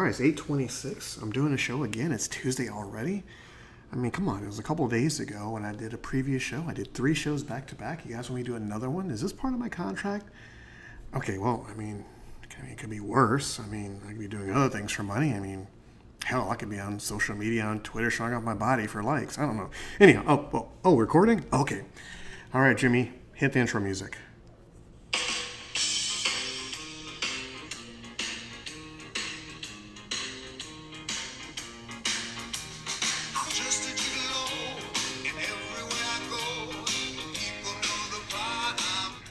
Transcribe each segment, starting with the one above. All right, it's 8:26. I'm doing a show again. It's Tuesday already. I mean, come on. It was a couple of days ago when I did a previous show. I did 3 shows back to back. You guys want me to do another one? Is this part of my contract? Okay, well, I mean, it could be worse. I mean, I could be doing other things for money. I mean, hell, I could be on social media, on Twitter, showing off my body for likes. I don't know. Anyhow, oh, recording? Okay. All right, Jimmy, hit the intro music.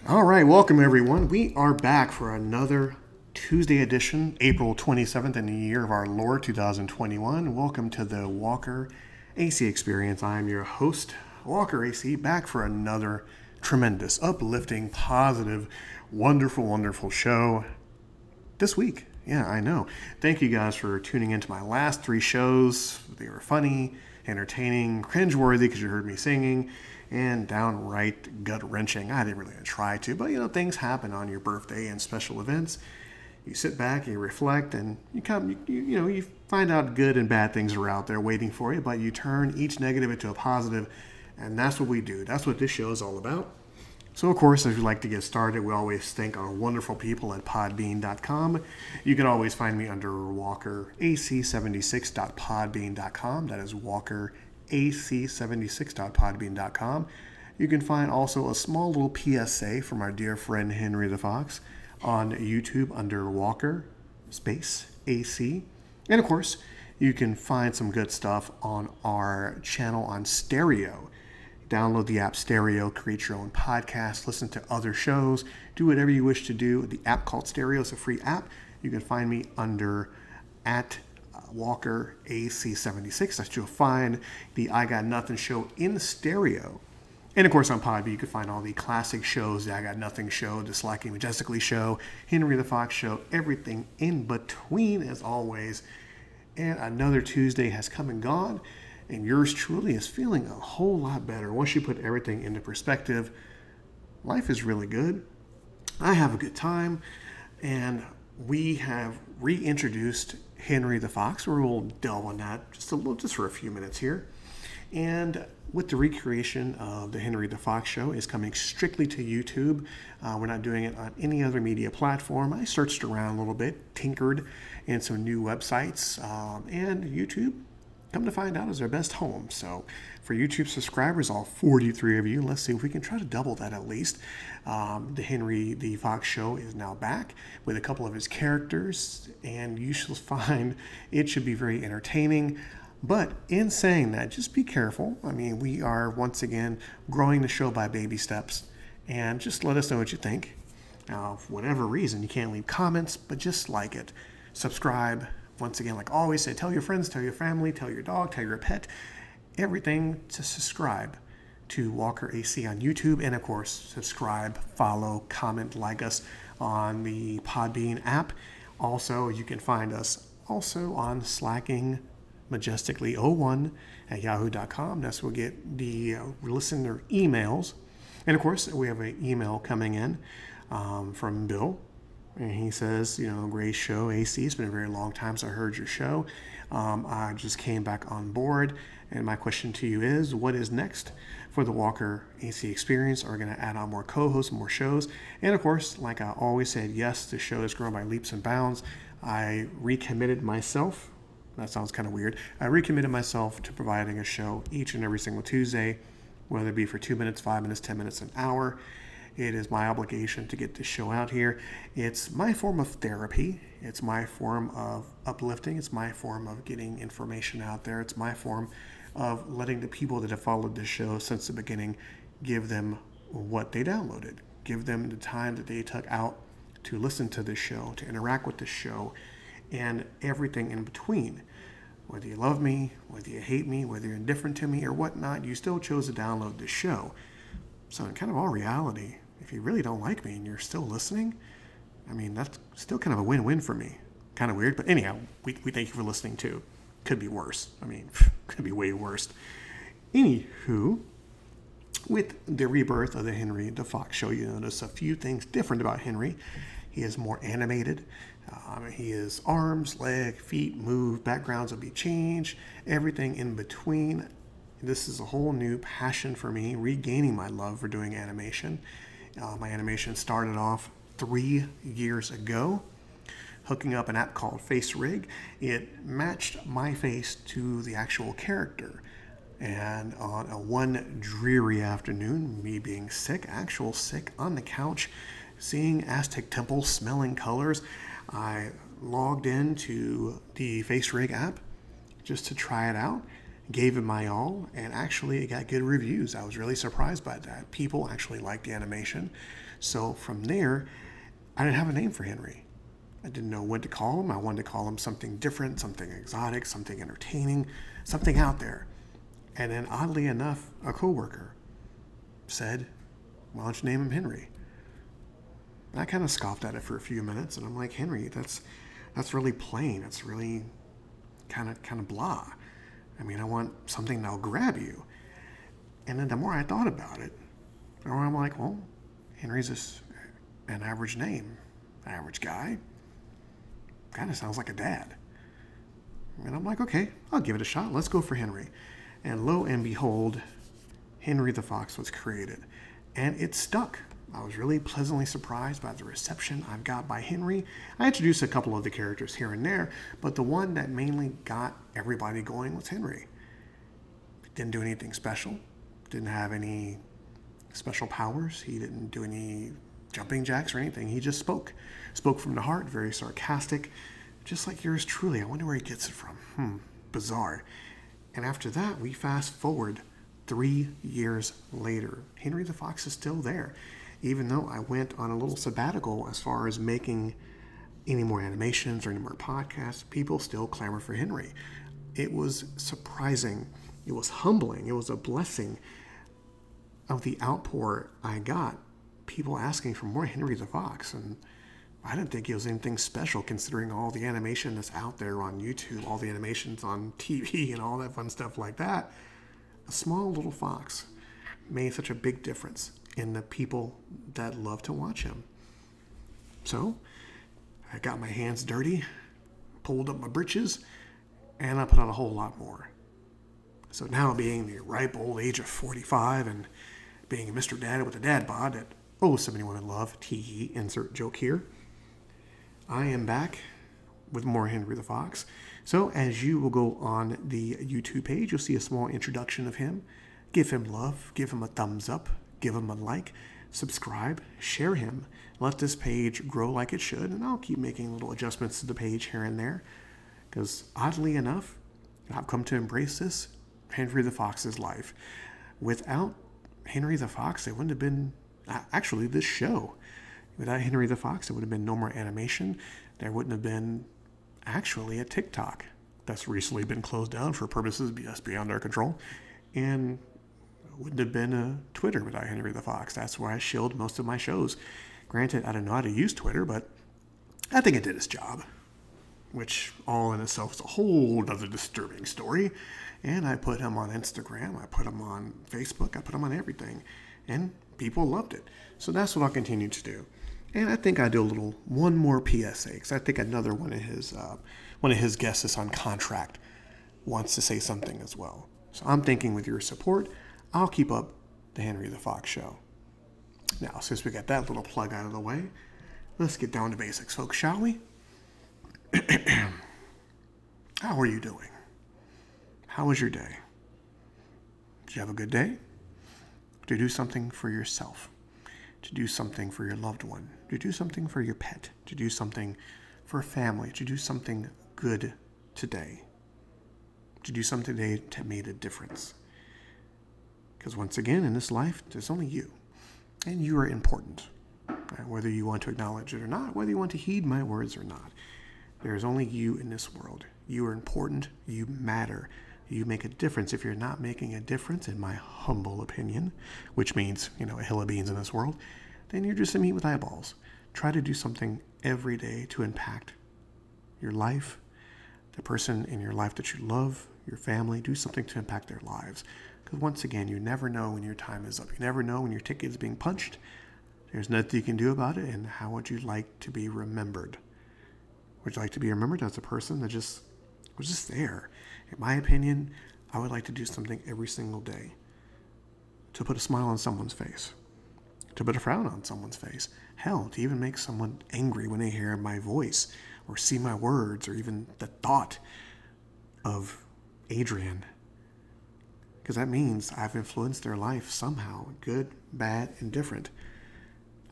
All right, welcome everyone. We are back for another Tuesday edition, April 27th in the year of our Lord 2021. Welcome to the Walker AC Experience. I am your host, Walker AC, back for another tremendous, uplifting, positive, wonderful, wonderful show this week. Yeah, I know. Thank you guys for tuning into my last 3 shows. They were funny, entertaining, cringeworthy because you heard me singing, and downright gut-wrenching. I didn't really try to, but you know, things happen on your birthday and special events. You sit back, you reflect, and you find out good and bad things are out there waiting for you, but you turn each negative into a positive, and that's what we do. That's what this show is all about. So, of course, if you'd like to get started, we always thank our wonderful people at podbean.com. You can always find me under walkerac76.podbean.com. That is walkerac76.podbean.com. You can find also a small little PSA from our dear friend Henry the Fox on YouTube under Walker AC. And, of course, you can find some good stuff on our channel on Stereo. Download the app Stereo, create your own podcast, listen to other shows, do whatever you wish to do. The app called Stereo is a free app. You can find me under at Walker AC76. That's you'll find the I Got Nothing show in Stereo. And of course on Podbean, you can find all the classic shows, the I Got Nothing show, the Slacking Majestically show, Henry the Fox show, everything in between as always. And another Tuesday has come and gone. And yours truly is feeling a whole lot better. Once you put everything into perspective, life is really good. I have a good time. And we have reintroduced Henry the Fox. We'll delve on that just for a few minutes here. And with the recreation of the Henry the Fox show is coming strictly to YouTube. We're not doing it on any other media platform. I searched around a little bit, tinkered in some new websites, and YouTube, come to find out, is our best home. So for YouTube subscribers, all 43 of you, let's see if we can try to double that at least. The Henry the Fox show is now back with a couple of his characters, and you shall find it should be very entertaining. But in saying that, just be careful. I mean, we are once again growing the show by baby steps, and just let us know what you think. Now, for whatever reason, you can't leave comments, but just like it. Subscribe. Once again, like I always say, tell your friends, tell your family, tell your dog, tell your pet, everything to subscribe to Walker AC on YouTube. And, of course, subscribe, follow, comment, like us on the Podbean app. Also, you can find us also on slackingmajestically01@yahoo.com. That's where we'll get the listener emails. And, of course, we have an email coming in from Bill. And he says, great show, AC. It's been a very long time since I heard your show. I just came back on board. And my question to you is, what is next for the Walker AC Experience? Are we going to add on more co-hosts, more shows? And, of course, like I always said, yes, the show has grown by leaps and bounds. I recommitted myself. That sounds kind of weird. I recommitted myself to providing a show each and every single Tuesday, whether it be for 2 minutes, 5 minutes, 10 minutes, an hour. It is my obligation to get this show out here. It's my form of therapy. It's my form of uplifting. It's my form of getting information out there. It's my form of letting the people that have followed this show since the beginning, give them what they downloaded. Give them the time that they took out to listen to this show, to interact with this show, and everything in between. Whether you love me, whether you hate me, whether you're indifferent to me or whatnot, you still chose to download this show. So in kind of all reality, if you really don't like me and you're still listening, I mean, that's still kind of a win-win for me. Kind of weird, but anyhow, we thank you for listening too. Could be worse. I mean, could be way worse. Anywho, with the rebirth of the Henry the Fox show, you notice a few things different about Henry. He is more animated. His arms, leg, feet move, backgrounds will be changed, everything in between. This is a whole new passion for me, regaining my love for doing animation. My animation started off 3 years ago, hooking up an app called Face Rig. It matched my face to the actual character. And on one dreary afternoon, me being sick, actual sick, on the couch, seeing Aztec temples, smelling colors, I logged into the Face Rig app just to try it out, gave it my all, and actually it got good reviews. I was really surprised by that. People actually liked the animation. So from there, I didn't have a name for Henry. I didn't know what to call him. I wanted to call him something different, something exotic, something entertaining, something out there. And then oddly enough, a coworker said, "Why don't you name him Henry?" And I kind of scoffed at it for a few minutes, and I'm like, "Henry, that's really plain. That's really kind of blah. I mean, I want something that'll grab you." And then the more I thought about it, the more I'm like, well, Henry's just an average name, average guy. Kind of sounds like a dad. And I'm like, okay, I'll give it a shot. Let's go for Henry. And lo and behold, Henry the Fox was created. And it stuck. I was really pleasantly surprised by the reception I've got by Henry. I introduced a couple of the characters here and there, but the one that mainly got everybody going was Henry. Didn't do anything special. Didn't have any special powers. He didn't do any jumping jacks or anything. He just spoke. Spoke from the heart, very sarcastic. Just like yours truly. I wonder where he gets it from. Bizarre. And after that, we fast forward 3 years later. Henry the Fox is still there, even though I went on a little sabbatical as far as making any more animations or any more podcasts. People still clamor for Henry. It was surprising. It was humbling. It was a blessing of the outpour I got. People asking for more Henry the Fox. And I didn't think it was anything special considering all the animation that's out there on YouTube, all the animations on TV and all that fun stuff like that. A small little fox made such a big difference in the people that love to watch him. So I got my hands dirty, pulled up my britches, and I put out a whole lot more. So now, being the ripe old age of 45 and being Mr. Dad with a dad bod that so many women love, tee, insert joke here, I am back with more Henry the Fox. So as you will go on the YouTube page, you'll see a small introduction of him. Give him love, give him a thumbs up, give him a like, subscribe, share him. Let this page grow like it should, and I'll keep making little adjustments to the page here and there. Because oddly enough, I've come to embrace this Henry the Fox's life. Without Henry the Fox, it wouldn't have been actually this show. Without Henry the Fox, there would have been no more animation. There wouldn't have been actually a TikTok that's recently been closed down for purposes beyond our control. And wouldn't have been a Twitter without Henry the Fox. That's where I shilled most of my shows. Granted, I don't know how to use Twitter, but I think it did its job, which all in itself is a whole other disturbing story. And I put him on Instagram. I put him on Facebook. I put him on everything. And people loved it. So that's what I'll continue to do. And I think I do one more PSA, because I think another one of his guests is on contract, wants to say something as well. So I'm thinking with your support, I'll keep up the Henry the Fox show. Now, since we got that little plug out of the way, let's get down to basics, folks, shall we? How are you doing? How was your day? Did you have a good day? Did you do something for yourself? Did you do something for your loved one? Did you do something for your pet? Did you do something for a family? Did you do something good today? Did you do something today that made a difference? Because once again, in this life, there's only you. And you are important. Right? Whether you want to acknowledge it or not, whether you want to heed my words or not, there's only you in this world. You are important. You matter. You make a difference. If you're not making a difference, in my humble opinion, which means, a hill of beans in this world, then you're just a meat with eyeballs. Try to do something every day to impact your life, the person in your life that you love, your family. Do something to impact their lives. Because once again, you never know when your time is up. You never know when your ticket is being punched. There's nothing you can do about it. And how would you like to be remembered? Would you like to be remembered as a person that just was just there? In my opinion, I would like to do something every single day to put a smile on someone's face, to put a frown on someone's face, hell, to even make someone angry when they hear my voice or see my words or even the thought of Adrian. Because that means I've influenced their life somehow, good, bad, and different.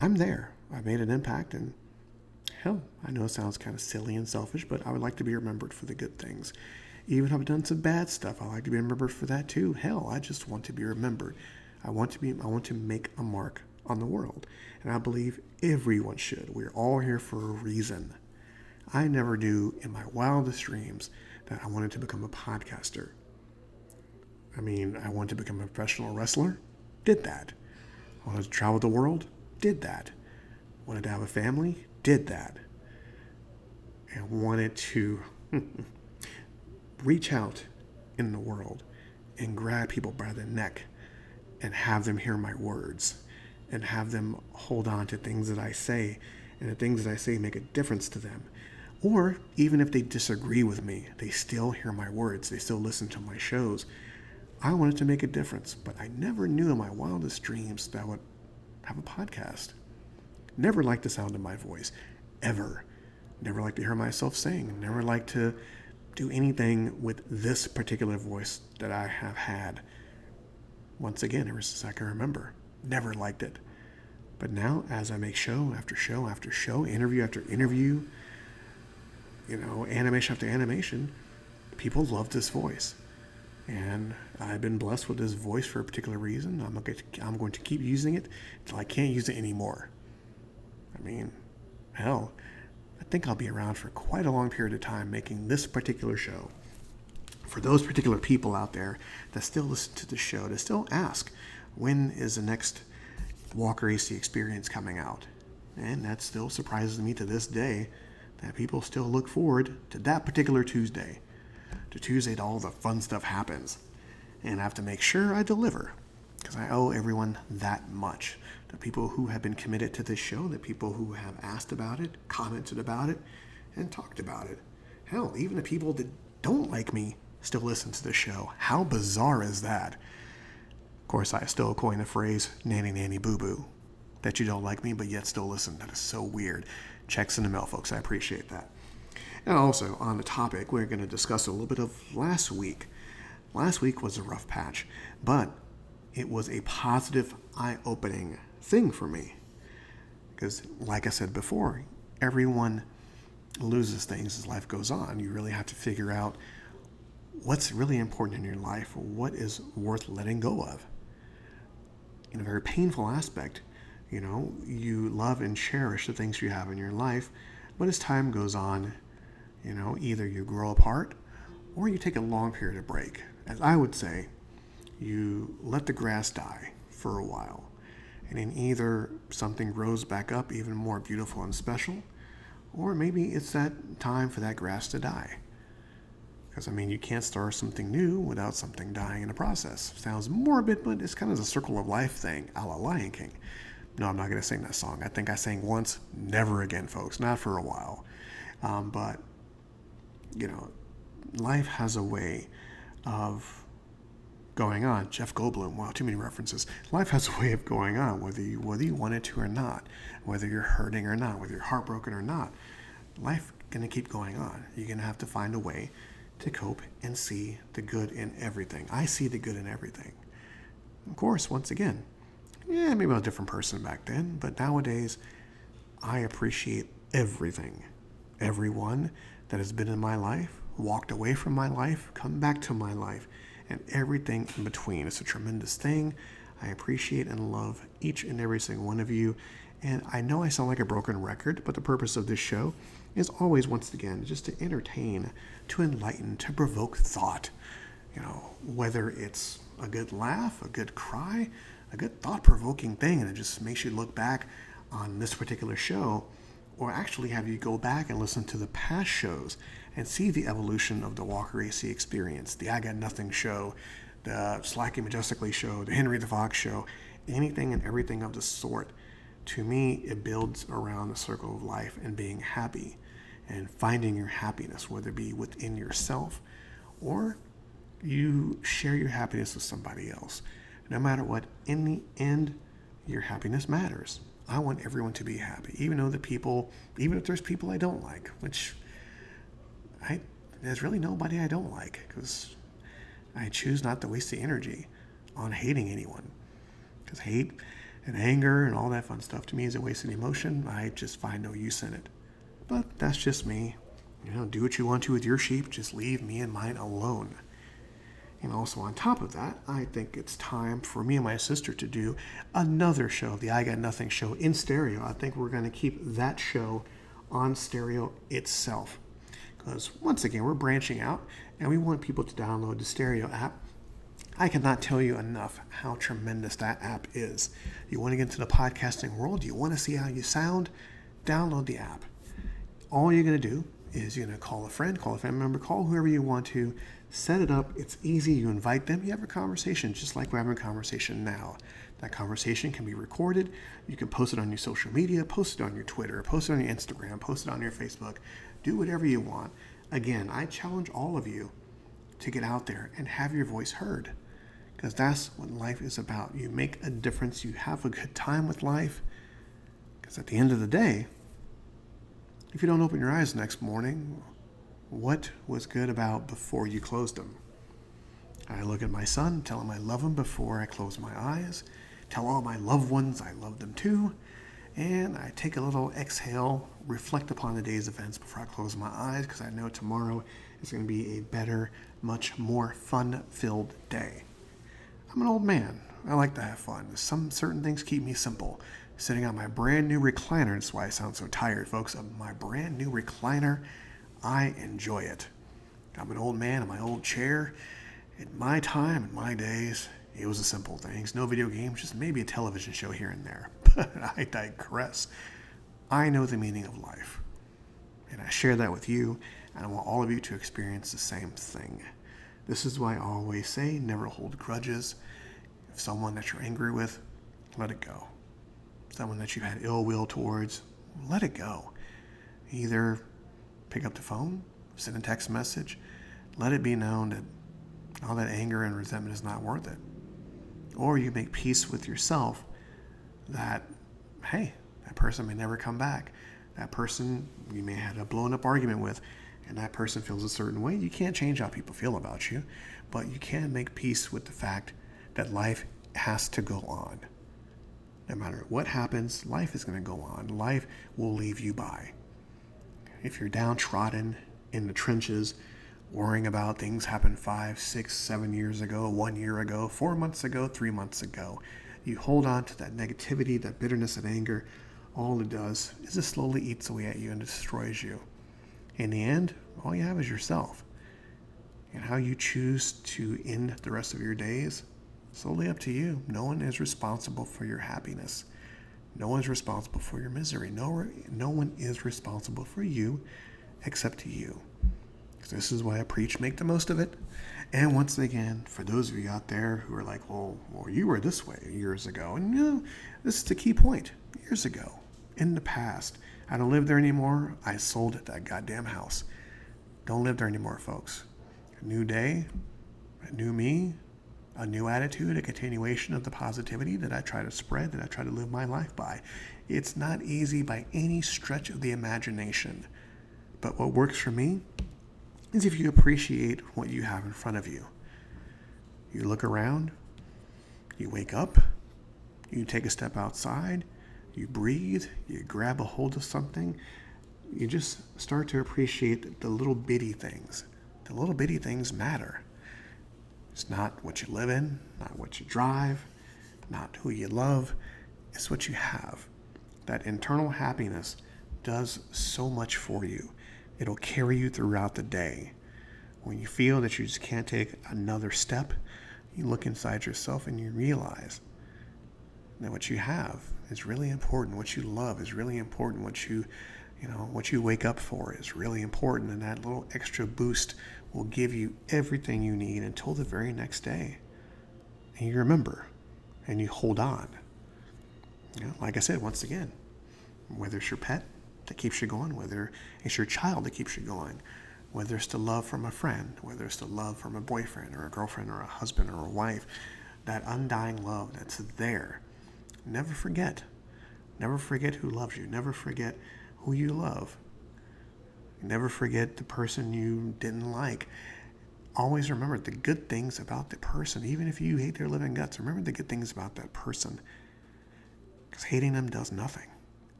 I'm there. I've made an impact, and hell, I know it sounds kind of silly and selfish, but I would like to be remembered for the good things. Even if I've done some bad stuff, I like to be remembered for that too. Hell, I just want to be remembered. I want to make a mark on the world. And I believe everyone should. We're all here for a reason. I never knew in my wildest dreams that I wanted to become a podcaster. I mean, I wanted to become a professional wrestler. Did that. I wanted to travel the world. Did that. Wanted to have a family. Did that. And wanted to reach out in the world and grab people by the neck and have them hear my words and have them hold on to things that I say, and the things that I say make a difference to them. Or even if they disagree with me, they still hear my words, they still listen to my shows. I wanted to make a difference, but I never knew in my wildest dreams that I would have a podcast. Never liked the sound of my voice, ever. Never liked to hear myself sing, never liked to do anything with this particular voice that I have had. Once again, ever since I can remember, never liked it. But now, as I make show after show after show, interview after interview, animation after animation, people love this voice. And I've been blessed with this voice for a particular reason. I'm going to keep using it until I can't use it anymore. I mean, hell, I think I'll be around for quite a long period of time making this particular show. For those particular people out there that still listen to the show, that still ask, when is the next Walker AC experience coming out? And that still surprises me to this day, that people still look forward to that particular Tuesday. To Tuesday, to all the fun stuff happens. And I have to make sure I deliver, because I owe everyone that much. The people who have been committed to this show, the people who have asked about it, commented about it, and talked about it. Hell, even the people that don't like me still listen to the show. How bizarre is that? Of course, I still coin the phrase, nanny nanny boo boo. That you don't like me, but yet still listen. That is so weird. Checks in the mail, folks. I appreciate that. And also, on the topic, we're going to discuss a little bit of last week. Last week was a rough patch, but it was a positive, eye-opening thing for me. Because, like I said before, everyone loses things as life goes on. You really have to figure out what's really important in your life, what is worth letting go of. In a very painful aspect, you love and cherish the things you have in your life, but as time goes on, either you grow apart or you take a long period of break. As I would say, you let the grass die for a while, and then either something grows back up even more beautiful and special, or maybe it's that time for that grass to die. Because, you can't start something new without something dying in the process. Sounds morbid, but it's kind of a circle of life thing, a la Lion King. No, I'm not going to sing that song. I think I sang once, never again, folks. Not for a while. But, life has a way of going on. Jeff Goldblum, wow, too many references. Life has a way of going on, whether you want it to or not, whether you're hurting or not, whether you're heartbroken or not. Life going to keep going on. You're going to have to find a way to cope and see the good in everything. I see the good in everything. Of course, once again, maybe I was a different person back then, but nowadays, I appreciate everything. Everyone that has been in my life, walked away from my life, come back to my life, and everything in between. It's a tremendous thing. I appreciate and love each and every single one of you. And I know I sound like a broken record, but the purpose of this show is always, once again, just to entertain, to enlighten, to provoke thought. Whether it's a good laugh, a good cry, a good thought-provoking thing, and it just makes you look back on this particular show, or actually have you go back and listen to the past shows and see the evolution of the Walker AC experience, the I Got Nothing show, the Slacking Majestically show, the Henry the Fox show, anything and everything of the sort. To me, it builds around the circle of life and being happy and finding your happiness, whether it be within yourself or you share your happiness with somebody else. No matter what, in the end, your happiness matters. I want everyone to be happy, even if there's people I don't like, there's really nobody I don't like, because I choose not to waste the energy on hating anyone. Because hate and anger and all that fun stuff, to me, is a wasted emotion. I just find no use in it. But that's just me. Do what you want to with your sheep. Just leave me and mine alone. And also on top of that, I think it's time for me and my sister to do another show, the I Got Nothing show, in stereo. I think we're going to keep that show on stereo itself. Because once again, we're branching out and we want people to download the stereo app. I cannot tell you enough how tremendous that app is. You want to get into the podcasting world? You want to see how you sound? Download the app. All you're going to do is you're going to call a family member, call whoever you want to, set it up. It's easy. You invite them. You have a conversation, just like we're having a conversation now. That conversation can be recorded. You can post it on your social media, post it on your Twitter, post it on your Instagram, post it on your Facebook. Do whatever you want. Again, I challenge all of you to get out there and have your voice heard, because that's what life is about. You make a difference. You have a good time with life, because at the end of the day, if you don't open your eyes next morning, what was good about before you closed them? I look at my son, tell him I love him before I close my eyes, tell all my loved ones I love them too, and I take a little exhale, reflect upon the day's events before I close my eyes, because I know tomorrow is going to be a better, much more fun-filled day. I'm an old man. I like to have fun. Some certain things keep me simple. Sitting on my brand new recliner, that's why I sound so tired, folks, of my brand new recliner, I enjoy it. I'm an old man in my old chair. In my time, in my days, it was the simple things. No video games, just maybe a television show here and there. But I digress. I know the meaning of life. And I share that with you, and I want all of you to experience the same thing. This is why I always say, never hold grudges. If someone that you're angry with, let it go. Someone that you've had ill will towards, let it go. Either pick up the phone, send a text message, let it be known that all that anger and resentment is not worth it. Or you make peace with yourself that, hey, that person may never come back. That person you may have had a blown up argument with, and that person feels a certain way. You can't change how people feel about you, but you can make peace with the fact that life has to go on. No matter what happens, life is going to go on. Life will leave you by. If you're downtrodden in the trenches, worrying about things happened 5, 6, 7 years ago, 1 year ago, 4 months ago, 3 months ago, you hold on to that negativity, that bitterness and anger, all it does is it slowly eats away at you and destroys you. In the end, all you have is yourself. And how you choose to end the rest of your days, solely up to you. No one is responsible for your happiness. No one's responsible for your misery. No one is responsible for you except you. This is why I preach, make the most of it. And once again, for those of you out there who are like, well, you were this way years ago. And this is the key point. Years ago, in the past, I don't live there anymore. I sold it, that goddamn house. Don't live there anymore, folks. A new day, a new me, a new attitude, a continuation of the positivity that I try to spread, that I try to live my life by. It's not easy by any stretch of the imagination. But what works for me is if you appreciate what you have in front of you. You look around, you wake up, you take a step outside, you breathe, you grab a hold of something, you just start to appreciate the little bitty things. The little bitty things matter. It's not what you live in, not what you drive, not who you love, it's what you have. That internal happiness does so much for you. It'll carry you throughout the day. When you feel that you just can't take another step, you look inside yourself and you realize that what you have is really important. What you love is really important. What you wake up for is really important. And that little extra boost will give you everything you need until the very next day. And you remember, and you hold on. Like I said, once again, whether it's your pet, that keeps you going, whether it's your child that keeps you going, whether it's the love from a friend, whether it's the love from a boyfriend or a girlfriend or a husband or a wife, that undying love that's there. Never forget. Never forget who loves you. Never forget who you love. Never forget the person you didn't like. Always remember the good things about the person. Even if you hate their living guts, remember the good things about that person. Because hating them does nothing.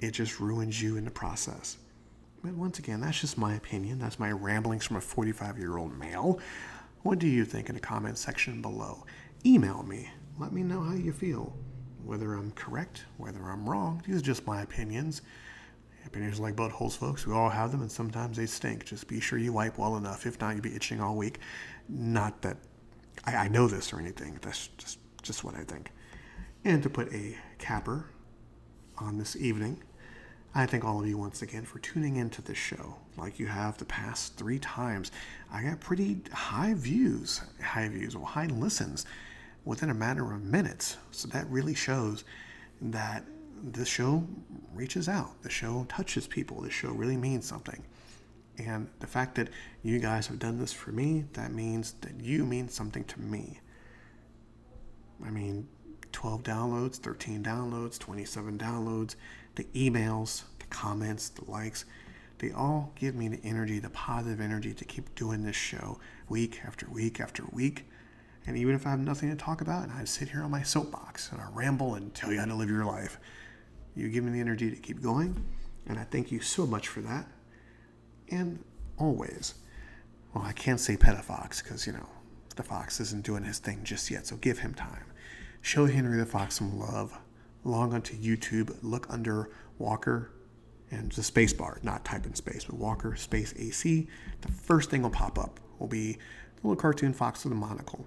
It just ruins you in the process. But once again, that's just my opinion. That's my ramblings from a 45-year-old male. What do you think in the comment section below? Email me. Let me know how you feel. Whether I'm correct, whether I'm wrong. These are just my opinions. Opinions like buttholes, folks. We all have them, and sometimes they stink. Just be sure you wipe well enough. If not, you'll be itching all week. Not that I know this or anything. That's just what I think. And to put a capper on this evening, I thank all of you once again for tuning into this show like you have the past 3 times. I got pretty high views or high listens within a matter of minutes. So that really shows that this show reaches out. The show touches people. This show really means something. And the fact that you guys have done this for me, that means that you mean something to me. I mean, 12 downloads, 13 downloads, 27 downloads, the emails, the comments, the likes, they all give me the energy, the positive energy to keep doing this show week after week after week. And even if I have nothing to talk about and I sit here on my soapbox and I ramble and tell you how to live your life, you give me the energy to keep going. And I thank you so much for that. And always, well, I can't say Pet a Fox because, the fox isn't doing his thing just yet. So give him time. Show Henry the Fox some love. Log onto YouTube. Look under Walker and the space bar. Not type in space, but Walker space AC. The first thing will pop up will be the little cartoon fox with a monocle.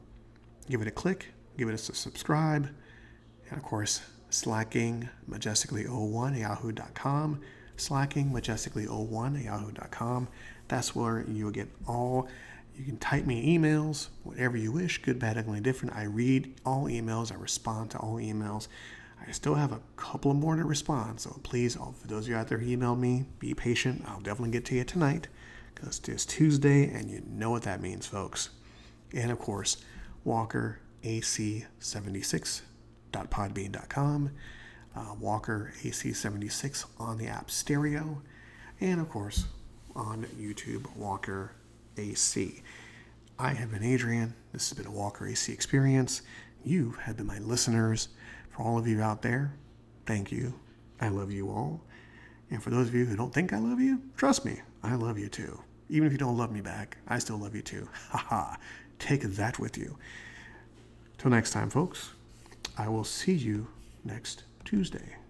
Give it a click, give it a subscribe, and of course, slackingmajestically01@yahoo.com, slackingmajestically01@yahoo.com. That's where you will get all, you can type me emails, whatever you wish, good, bad, ugly, different. I read all emails, I respond to all emails. I still have a couple more to respond, so please, for those of you out there who emailed me, be patient. I'll definitely get to you tonight, because it's Tuesday, and you know what that means, folks. And of course, Walker AC76.podbean.com, Walker AC76 on the app Stereo, and of course on YouTube, Walker AC. I have been Adrian. This has been a Walker AC experience. You have been my listeners. For all of you out there, thank you. I love you all. And for those of you who don't think I love you, trust me, I love you too. Even if you don't love me back, I still love you too. Haha. Take that with you. Till next time, folks, I will see you next Tuesday.